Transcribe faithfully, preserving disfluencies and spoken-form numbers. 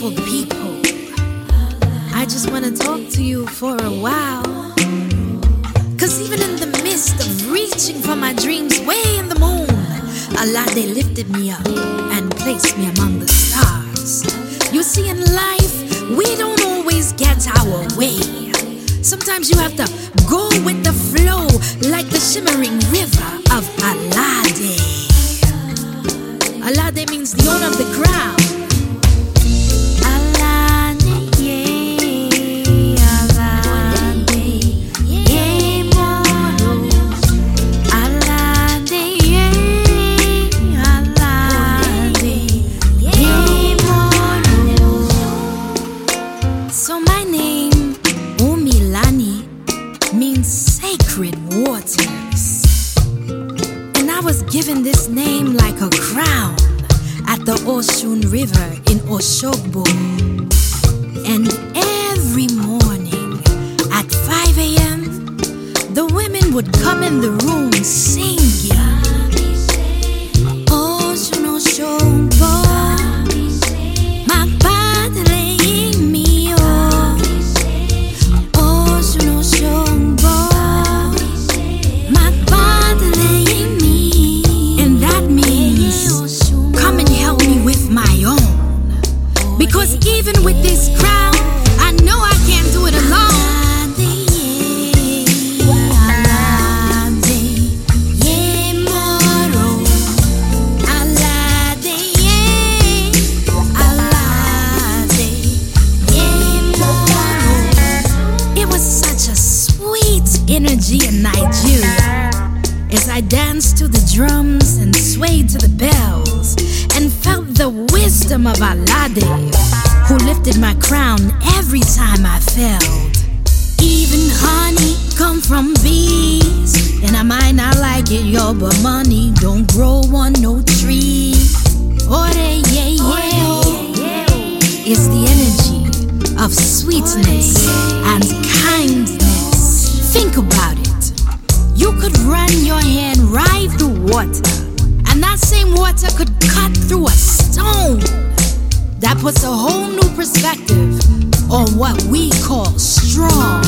beautiful people. I just want to talk to you for a while. Cause even in the midst of reaching for my dreams way in the moon, Alade lifted me up and placed me among the stars. You see, in life, we don't always get our way. Sometimes you have to go with the flow, like the shimmering river of Alade. Alade means the honor of the crown. So my name, Omilani, means sacred waters. And I was given this name like a crown at the Oshun River in Oshogbo. And every morning at five a.m., the women would come in the room singing. Oshun, Oshogbo. Even with this crowd, I know I can't do it alone. It was such a sweet energy in Nigeria as I danced to the drums and swayed to the bells and felt the wisdom of Alade, who lifted my crown every time I failed. Even honey come from bees, and I might not like it, yo, but money don't grow on no tree. Oreyeo is the energy of sweetness and kindness. Think about it. You could run your hand right through water, and that same water could cut through a stone. That puts a whole new perspective on what we call strong.